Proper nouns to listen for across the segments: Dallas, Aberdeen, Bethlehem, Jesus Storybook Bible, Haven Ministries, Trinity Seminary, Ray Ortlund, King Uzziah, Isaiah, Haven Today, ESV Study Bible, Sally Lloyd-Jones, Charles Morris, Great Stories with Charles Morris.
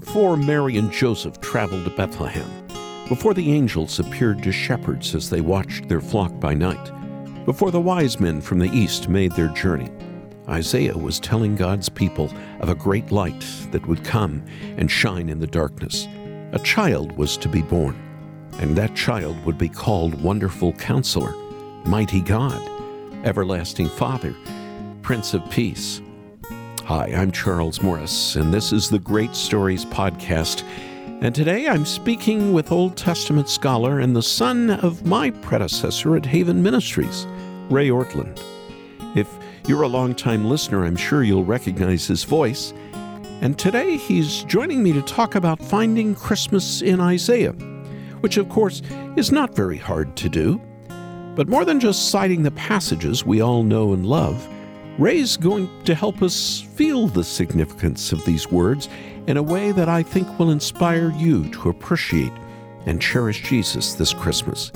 before Mary and Joseph traveled to Bethlehem, before the angels appeared to shepherds as they watched their flock by night, before the wise men from the east made their journey, Isaiah was telling God's people of a great light that would come and shine in the darkness. A child was to be born, and that child would be called Wonderful Counselor, Mighty God, Everlasting Father, Prince of Peace. Hi, I'm Charles Morris, and this is the Great Stories podcast. And today I'm speaking with Old Testament scholar and the son of my predecessor at Haven Ministries, Ray Ortlund. If you're a longtime listener, I'm sure you'll recognize his voice. And today he's joining me to talk about finding Christmas in Isaiah, which of course is not very hard to do. But more than just citing the passages we all know and love, Ray's going to help us feel the significance of these words in a way that I think will inspire you to appreciate and cherish Jesus this Christmas.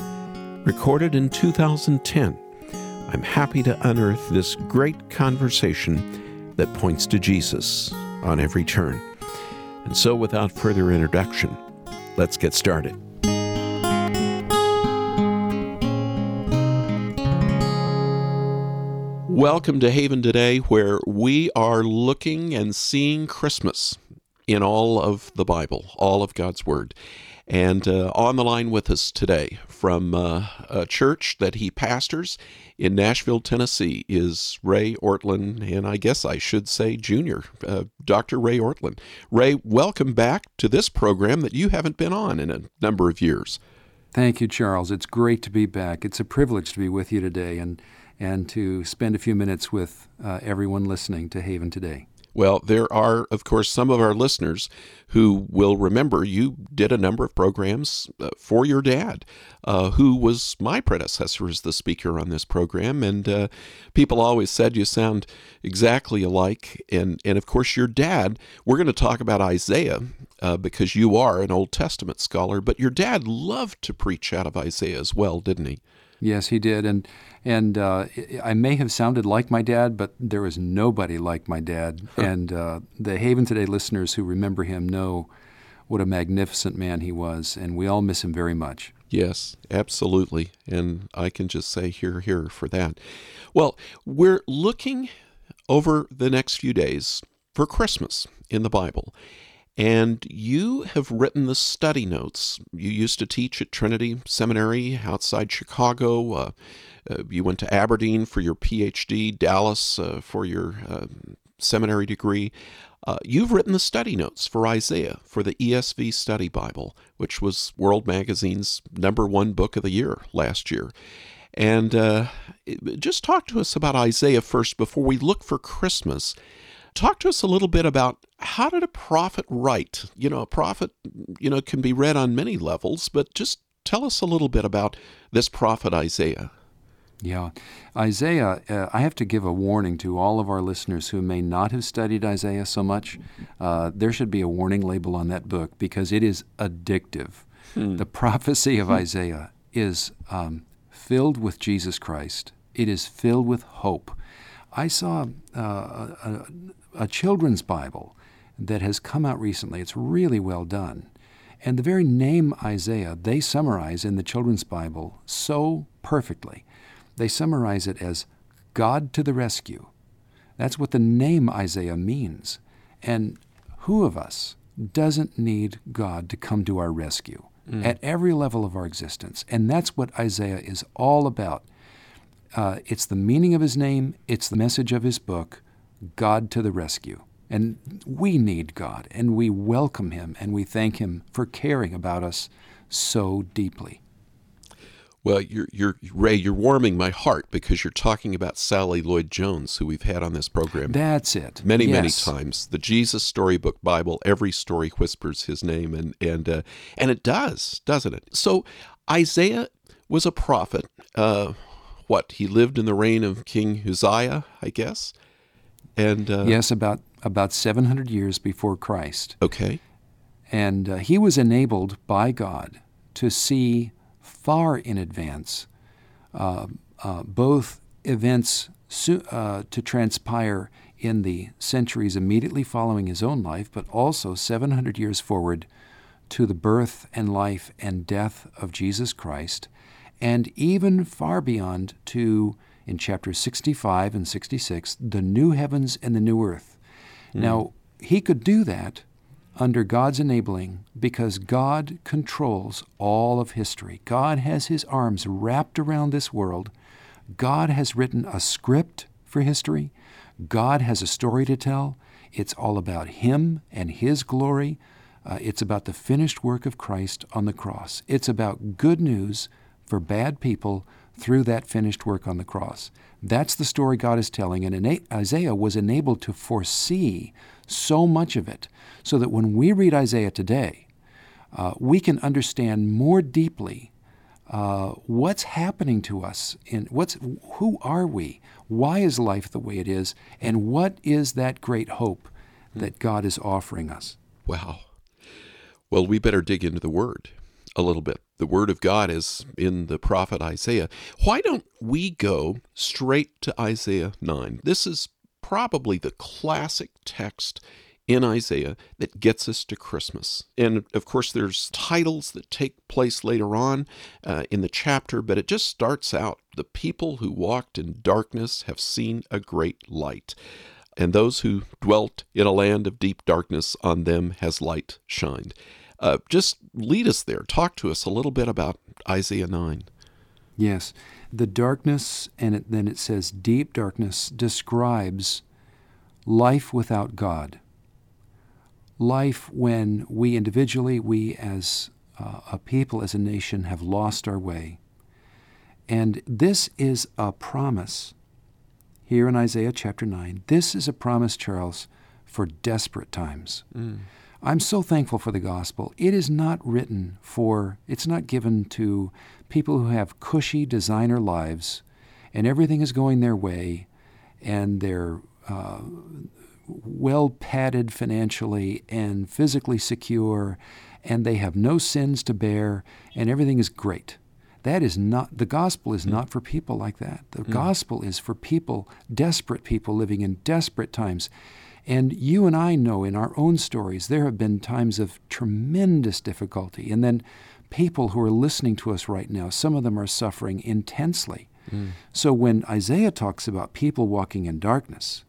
Recorded in 2010, I'm happy to unearth this great conversation that points to Jesus on every turn. And so without further introduction, let's get started. Welcome to Haven Today, where we are looking and seeing Christmas in all of the Bible, all of God's Word. And on the line with us today from a church that he pastors in Nashville, Tennessee, is Ray Ortlund, and I guess I should say Junior, Dr. Ray Ortlund. Ray, welcome back to this program that you haven't been on in a number of years. Thank you, Charles. It's great to be back. It's a privilege to be with you today, and to spend a few minutes with everyone listening to Haven Today. Well, there are, of course, some of our listeners who will remember you did a number of programs for your dad, who was my predecessor as the speaker on this program. And people always said you sound exactly alike. And of course, your dad, we're going to talk about Isaiah because you are an Old Testament scholar, but your dad loved to preach out of Isaiah as well, didn't he? Yes, he did, and I may have sounded like my dad, but there was nobody like my dad, and the Haven Today listeners who remember him know what a magnificent man he was, and we all miss him very much. Yes, absolutely, and I can just say hear, hear for that. Well, we're looking over the next few days for Christmas in the Bible, and you have written the study notes. You used to teach at Trinity Seminary outside Chicago. You went to Aberdeen for your PhD, Dallas for your seminary degree. You've written the study notes for Isaiah for the ESV Study Bible, which was World Magazine's #1 book of the year last year. And just talk to us about Isaiah first before we look for Christmas. Talk to us a little bit about how did a prophet write? You know, a prophet, you know, can be read on many levels, but just tell us a little bit about this prophet Isaiah. Yeah. Isaiah, I have to give a warning to all of our listeners who may not have studied Isaiah so much. There should be a warning label on that book because it is addictive. The prophecy of Isaiah is filled with Jesus Christ. It is filled with hope. I saw a children's Bible that has come out recently. It's really well done. And the very name Isaiah, they summarize in the children's Bible so perfectly. They summarize it as God to the rescue. That's what the name Isaiah means. And who of us doesn't need God to come to our rescue at every level of our existence? And that's what Isaiah is all about. It's the meaning of his name. It's the message of his book, God to the rescue. And we need God, and we welcome him, and we thank him for caring about us so deeply. Well, Ray, you're warming my heart because you're talking about Sally Lloyd-Jones, who we've had on this program. That's it. Many times. The Jesus Storybook Bible, every story whispers his name, and it does, doesn't it? So Isaiah was a prophet. He lived in the reign of King Uzziah, I guess? And yes, about 700 years before Christ. Okay. And he was enabled by God to see far in advance both events to transpire in the centuries immediately following his own life, but also 700 years forward to the birth and life and death of Jesus Christ, and even far beyond to, in chapters 65 and 66, the new heavens and the new earth. Mm. Now, he could do that under God's enabling because God controls all of history. God has his arms wrapped around this world. God has written a script for history. God has a story to tell. It's all about him and his glory. It's about the finished work of Christ on the cross. It's about good news for bad people through that finished work on the cross. That's the story God is telling, and Isaiah was enabled to foresee so much of it, so that when we read Isaiah today, we can understand more deeply what's happening to us, and who are we, why is life the way it is, and what is that great hope that God is offering us. Wow. Well, we better dig into the Word a little bit. The Word of God is in the prophet Isaiah. Why don't we go straight to Isaiah 9? This is probably the classic text in Isaiah that gets us to Christmas. And, of course, there's titles that take place later on in the chapter, but it just starts out, "The people who walked in darkness have seen a great light, and those who dwelt in a land of deep darkness, on them has light shined." Just lead us there. Talk to us a little bit about Isaiah 9. Yes. The darkness, then it says deep darkness, describes life without God. Life when we individually, we as a people, as a nation, have lost our way. And this is a promise here in Isaiah chapter 9. This is a promise, Charles, for desperate times. Mm. I'm so thankful for the gospel. It is not written for, it's not given to people who have cushy designer lives and everything is going their way and they're well padded financially and physically secure and they have no sins to bear and everything is great. That is not, the gospel is not for people like that. The gospel is for people, desperate people living in desperate times. And you and I know in our own stories there have been times of tremendous difficulty. And then people who are listening to us right now, some of them are suffering intensely. Mm. So when Isaiah talks about people walking in darkness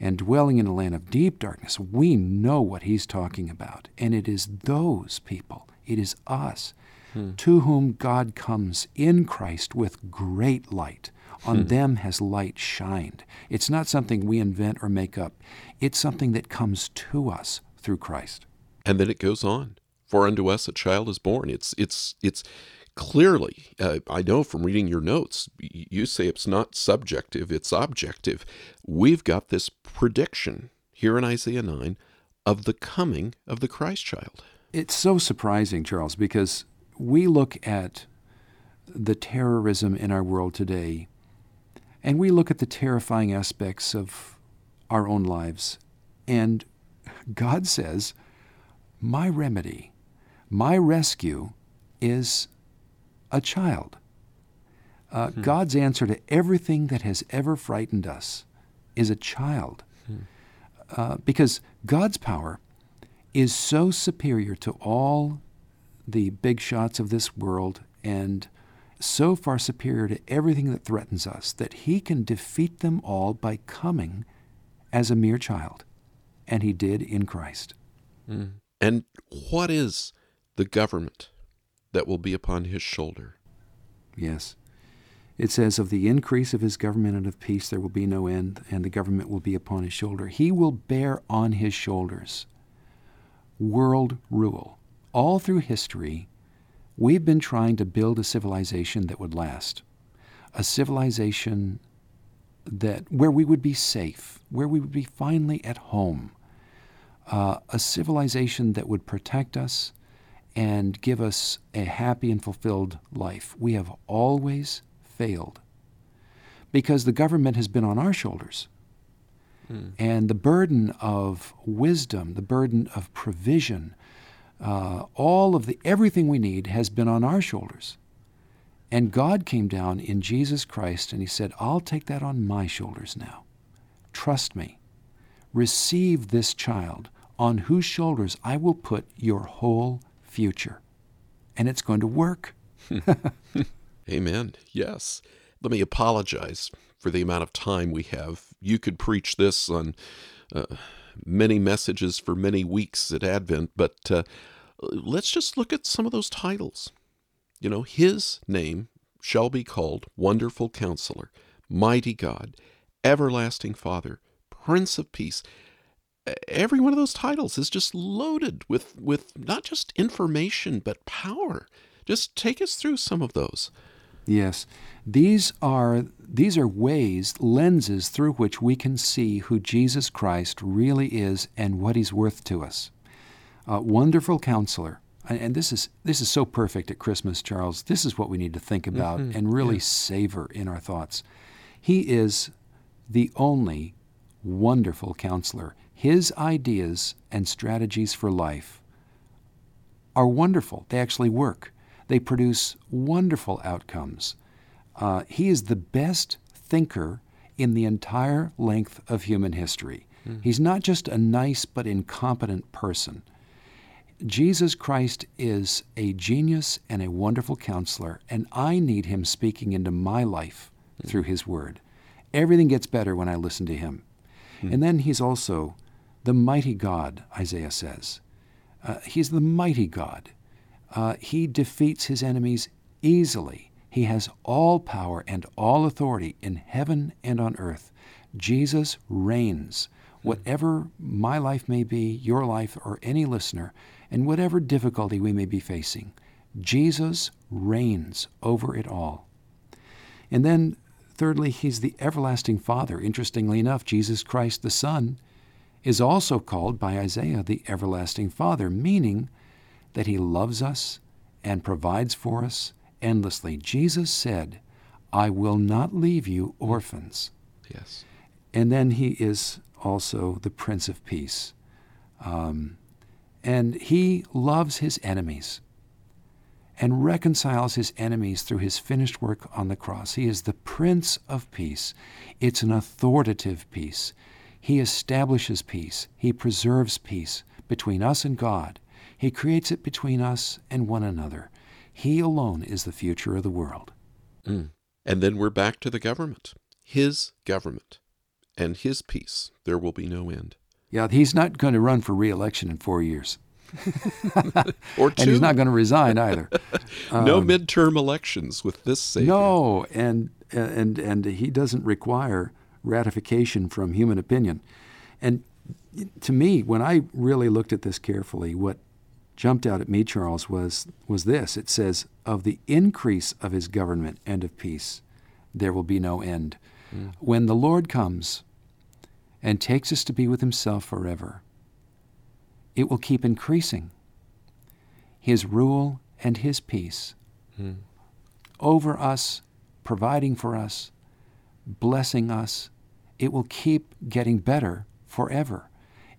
and dwelling in a land of deep darkness, we know what he's talking about. And it is those people, it is us, to whom God comes in Christ with great light. On them has light shined. It's not something we invent or make up. It's something that comes to us through Christ. And then it goes on. For unto us a child is born. It's clearly, I know from reading your notes, you say it's not subjective, it's objective. We've got this prediction here in Isaiah 9 of the coming of the Christ child. It's so surprising, Charles, because we look at the terrorism in our world today, and we look at the terrifying aspects of our own lives, and God says, my remedy, my rescue is a child. God's answer to everything that has ever frightened us is a child, because God's power is so superior to all the big shots of this world and so far superior to everything that threatens us that he can defeat them all by coming as a mere child. And he did in Christ. Mm. And what is the government that will be upon his shoulder? Yes. It says, of the increase of his government and of peace there will be no end, and the government will be upon his shoulder. He will bear on his shoulders world rule. All through history, we've been trying to build a civilization that would last, a civilization that where we would be safe, where we would be finally at home, a civilization that would protect us and give us a happy and fulfilled life. We have always failed because the government has been on our shoulders. Mm. And the burden of wisdom, the burden of provision, everything we need has been on our shoulders. And God came down in Jesus Christ and he said, I'll take that on my shoulders now. Trust me. Receive this child on whose shoulders I will put your whole future. And it's going to work. Amen. Yes. Let me apologize for the amount of time we have. You could preach this on many messages for many weeks at Advent, but let's just look at some of those titles. You know, his name shall be called Wonderful Counselor, Mighty God, Everlasting Father, Prince of Peace. Every one of those titles is just loaded with not just information, but power. Just take us through some of those. Yes. These are ways, lenses through which we can see who Jesus Christ really is and what he's worth to us. Wonderful Counselor. And this is so perfect at Christmas, Charles. This is what we need to think about and really savor in our thoughts. He is the only wonderful counselor. His ideas and strategies for life are wonderful. They actually work. They produce wonderful outcomes. He is the best thinker in the entire length of human history. Mm. He's not just a nice but incompetent person. Jesus Christ is a genius and a wonderful counselor, and I need him speaking into my life through his word. Everything gets better when I listen to him. Mm. And then he's also the mighty God, Isaiah says. He's the mighty God. He defeats his enemies easily. He has all power and all authority in heaven and on earth. Jesus reigns. Whatever my life may be, your life, or any listener, and whatever difficulty we may be facing, Jesus reigns over it all. And then, thirdly, he's the everlasting Father. Interestingly enough, Jesus Christ the Son is also called by Isaiah the everlasting Father, meaning that he loves us and provides for us endlessly. Jesus said, I will not leave you orphans. Yes. And then he is also the Prince of Peace. And he loves his enemies and reconciles his enemies through his finished work on the cross. He is the Prince of Peace. It's an authoritative peace. He establishes peace. He preserves peace between us and God. He creates it between us and one another. He alone is the future of the world. Mm. And then we're back to the government, his government. And his peace, there will be no end. Yeah, he's not going to run for re-election in 4 years. Or 2. And he's not going to resign either. No midterm elections with this Savior. No, and he doesn't require ratification from human opinion. And to me, when I really looked at this carefully, what jumped out at me, Charles, was this. It says, of the increase of his government and of peace, there will be no end. When the Lord comes and takes us to be with himself forever, it will keep increasing his rule and his peace over us, providing for us, blessing us. It will keep getting better forever.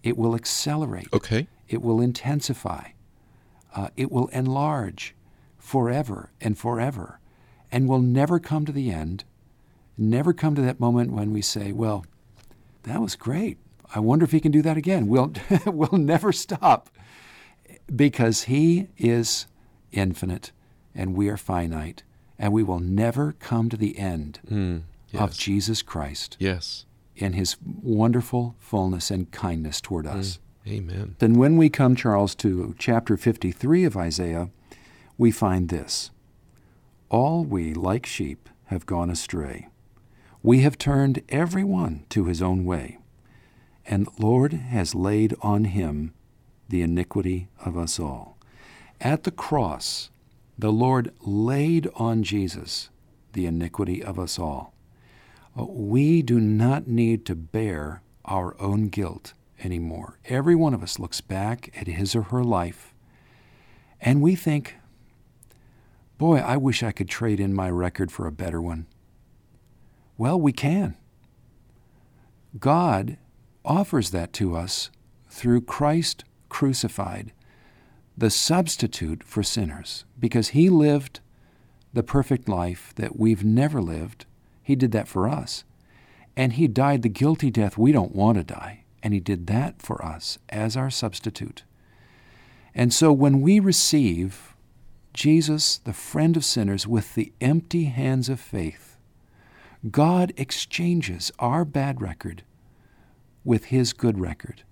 It will accelerate. Okay. It will intensify. It will enlarge forever and will never come to the end. Never come to that moment when we say, well, that was great. I wonder if he can do that again. We'll never stop because he is infinite and we are finite, and we will never come to the end of Jesus Christ in his wonderful fullness and kindness toward us. Amen. Then when we come, Charles, to chapter 53 of Isaiah, we find this. All we, like sheep, have gone astray. We have turned every one to his own way, and the Lord has laid on him the iniquity of us all. At the cross, the Lord laid on Jesus the iniquity of us all. We do not need to bear our own guilt anymore. Every one of us looks back at his or her life, and we think, boy, I wish I could trade in my record for a better one. Well, we can. God offers that to us through Christ crucified, the substitute for sinners, because he lived the perfect life that we've never lived. He did that for us. And he died the guilty death we don't want to die. and he did that for us as our substitute. And so when we receive Jesus, the friend of sinners, with the empty hands of faith, God exchanges our bad record with his good record.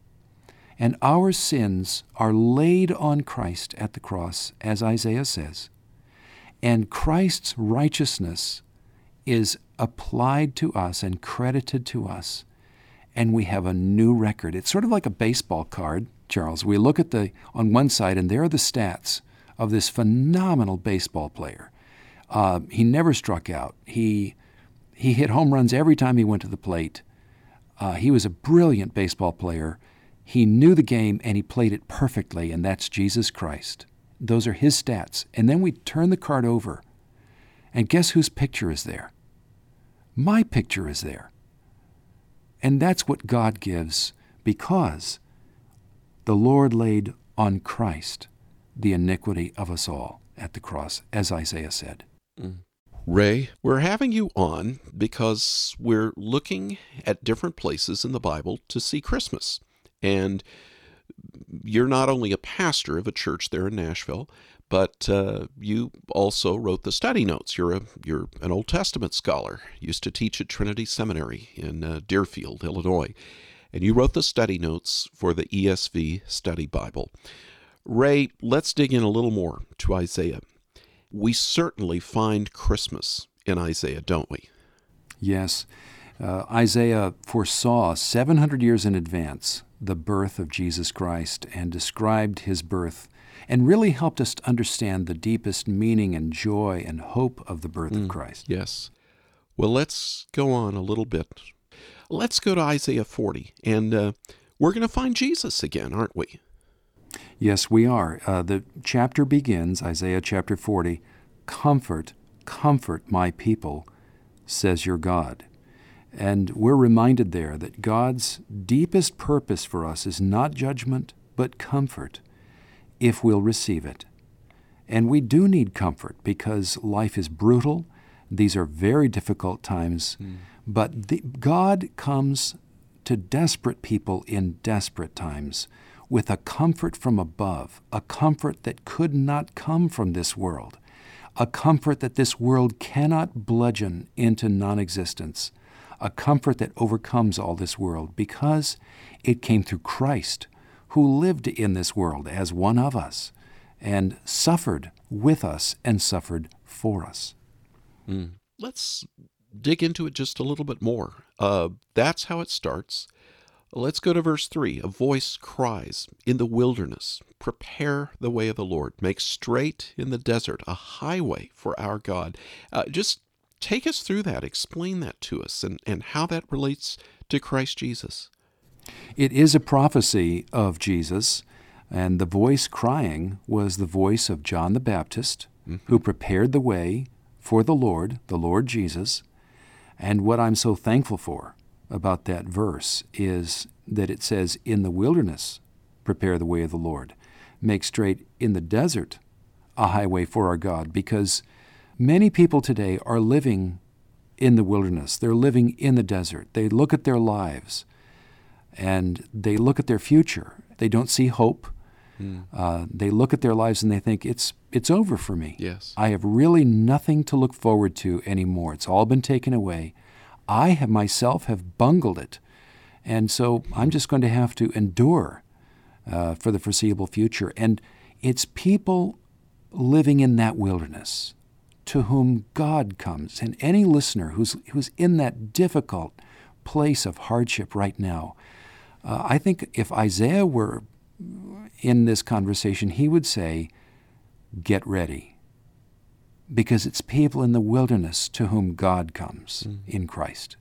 And our sins are laid on Christ at the cross, as Isaiah says. And Christ's righteousness is applied to us and credited to us, and we have a new record. It's sort of like a baseball card, Charles. We look at on one side, and there are the stats of this phenomenal baseball player. He never struck out. He hit home runs every time he went to the plate. He was a brilliant baseball player. He knew the game, and he played it perfectly, and that's Jesus Christ. Those are his stats. And then we turn the card over, and guess whose picture is there? My picture is there. And that's what God gives, because the Lord laid on Christ the iniquity of us all at the cross, as Isaiah said. Ray, we're having you on because we're looking at different places in the Bible to see Christmas. And you're not only a pastor of a church there in Nashville, but you also wrote the study notes. You're an Old Testament scholar. You used to teach at Trinity Seminary in Deerfield, Illinois. And you wrote the study notes for the ESV Study Bible. Ray, let's dig in a little more to Isaiah. We certainly find Christmas in Isaiah, don't we? Yes. Isaiah foresaw 700 years in advance the birth of Jesus Christ and described his birth and really helped us to understand the deepest meaning and joy and hope of the birth of Christ. Yes. Well, let's go on a little bit. Let's go to Isaiah 40, and we're going to find Jesus again, aren't we? Yes, we are. The chapter begins, Isaiah chapter 40, "Comfort, comfort my people, says your God." And we're reminded there that God's deepest purpose for us is not judgment, but comfort, if we'll receive it. And we do need comfort because life is brutal. These are very difficult times. But God comes to desperate people in desperate times with a comfort from above, a comfort that could not come from this world, a comfort that this world cannot bludgeon into non-existence, a comfort that overcomes all this world because it came through Christ, who lived in this world as one of us and suffered with us and suffered for us. Let's dig into it just a little bit more. That's how it starts. Let's go to verse 3. "A voice cries in the wilderness, prepare the way of the Lord, make straight in the desert a highway for our God." Just take us through that, explain that to us, and how that relates to Christ Jesus. It is a prophecy of Jesus, and the voice crying was the voice of John the Baptist, who prepared the way for the Lord Jesus. And what I'm so thankful for about that verse is that it says, "In the wilderness, prepare the way of the Lord. Make straight in the desert a highway for our God," because many people today are living in the wilderness. They're living in the desert. They look at their lives and they look at their future. They don't see hope. They look at their lives and they think, it's over for me. Yes. I have really nothing to look forward to anymore. It's all been taken away. I have myself have bungled it. And so I'm just going to have to endure for the foreseeable future. And it's people living in that wilderness to whom God comes. And any listener who's in that difficult place of hardship right now, I think if Isaiah were in this conversation, he would say, get ready. Because it's people in the wilderness to whom God comes in Christ.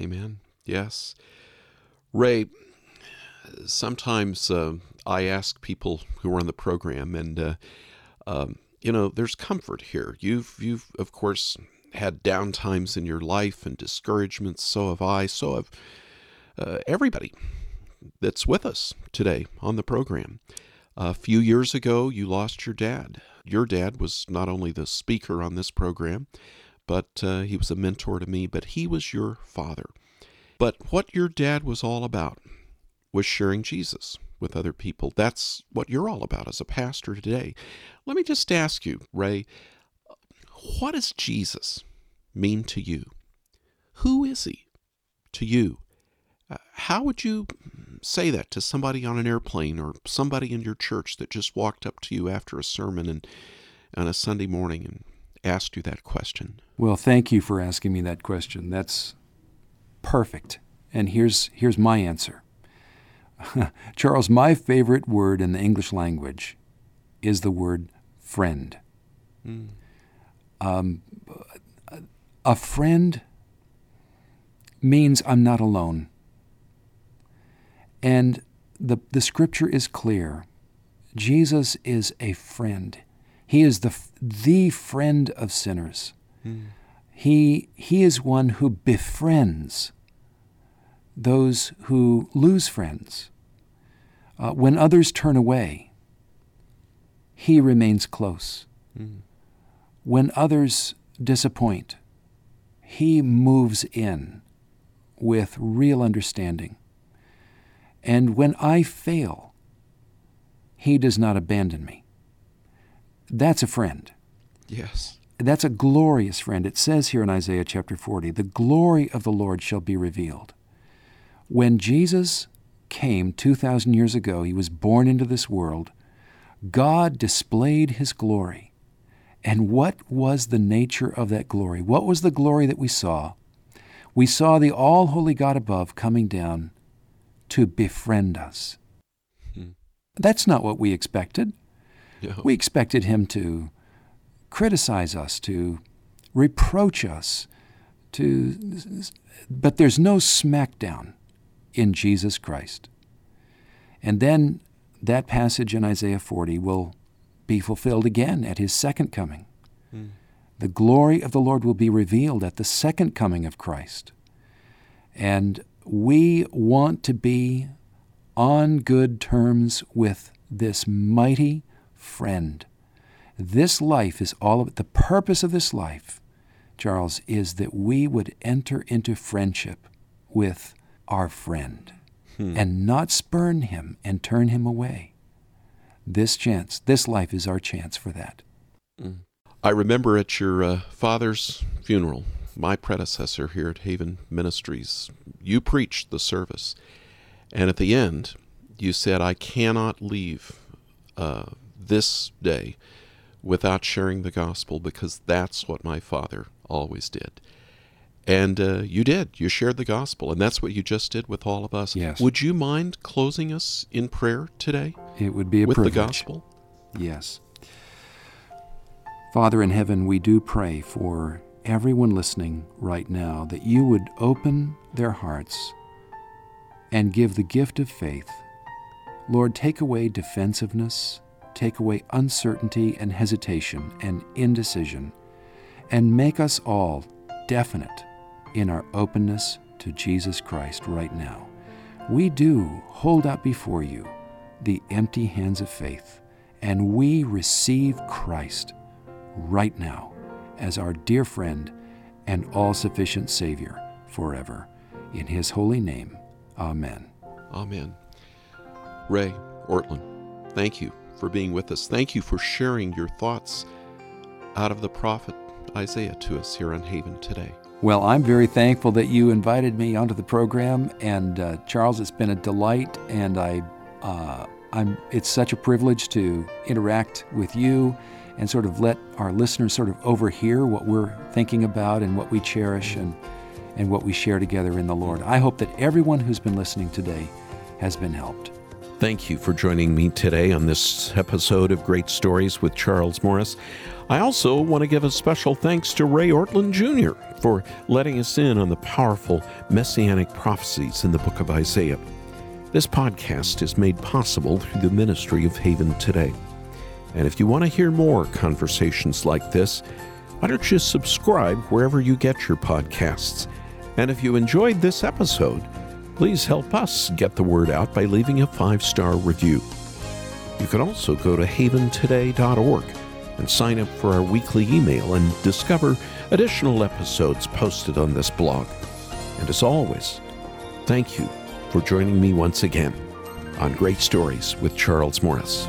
Amen. Yes. Ray, sometimes I ask people who are on the program, and you know, there's comfort here. You've of course had downtimes in your life and discouragements. So have I. So have everybody that's with us today on the program. A few years ago, you lost your dad. Your dad was not only the speaker on this program, but he was a mentor to me. But he was your father, But what your dad was all about was sharing Jesus with other people. That's what you're all about as a pastor today. Let me just ask you, Ray, what does Jesus mean to you? Who is he to you? How would you say that to somebody on an airplane or somebody in your church that just walked up to you after a sermon and on a Sunday morning and asked you that question? Well, thank you for asking me that question. That's perfect. And here's my answer. Charles, my favorite word in the English language is the word friend. Mm. A friend means I'm not alone. And the scripture is clear. Jesus is a friend. He is the friend of sinners. Mm. He is one who befriends those who lose friends. When others turn away, he remains close. Mm. When others disappoint, he moves in with real understanding. And when I fail, he does not abandon me. That's a friend. Yes. That's a glorious friend. It says here in Isaiah chapter 40, the glory of the Lord shall be revealed. When Jesus came 2,000 years ago, he was born into this world, God displayed his glory. And what was the nature of that glory? What was the glory that we saw? We saw the all-holy God above coming down to befriend us. Hmm. That's not what we expected. No. We expected him to criticize us, to reproach us, but there's no smackdown in Jesus Christ. And then that passage in Isaiah 40 will be fulfilled again at his second coming. Hmm. The glory of the Lord will be revealed at the second coming of Christ. And we want to be on good terms with this mighty friend. This life is all about, the purpose of this life, Charles, is that we would enter into friendship with our friend and not spurn him and turn him away. This life is our chance for that. Mm. I remember at your father's funeral, my predecessor here at Haven Ministries, you preached the service. And at the end, you said, I cannot leave this day without sharing the gospel because that's what my father always did. And you did. You shared the gospel, and that's what you just did with all of us. Yes. Would you mind closing us in prayer today? It would be a privilege. With the gospel? Yes. Father in heaven, we do pray for everyone listening right now that you would open their hearts and give the gift of faith. Lord, take away defensiveness, take away uncertainty and hesitation and indecision, and make us all definite in our openness to Jesus Christ right now. We do hold out before you the empty hands of faith, and we receive Christ right now as our dear friend and all-sufficient Savior forever. In his holy name, amen. Amen. Ray Ortlund, thank you for being with us. Thank you for sharing your thoughts out of the prophet Isaiah to us here on Haven Today. Well, I'm very thankful that you invited me onto the program, and Charles, it's been a delight, and it's such a privilege to interact with you and sort of let our listeners sort of overhear what we're thinking about and what we cherish and what we share together in the Lord. I hope that everyone who's been listening today has been helped. Thank you for joining me today on this episode of Great Stories with Charles Morris. I also want to give a special thanks to Ray Ortlund Jr. for letting us in on the powerful messianic prophecies in the book of Isaiah. This podcast is made possible through the ministry of Haven Today. And if you want to hear more conversations like this, why don't you subscribe wherever you get your podcasts? And if you enjoyed this episode, please help us get the word out by leaving a 5-star review. You can also go to haventoday.org and sign up for our weekly email and discover additional episodes posted on this blog. And as always, Thank you for joining me once again on Great Stories with Charles Morris.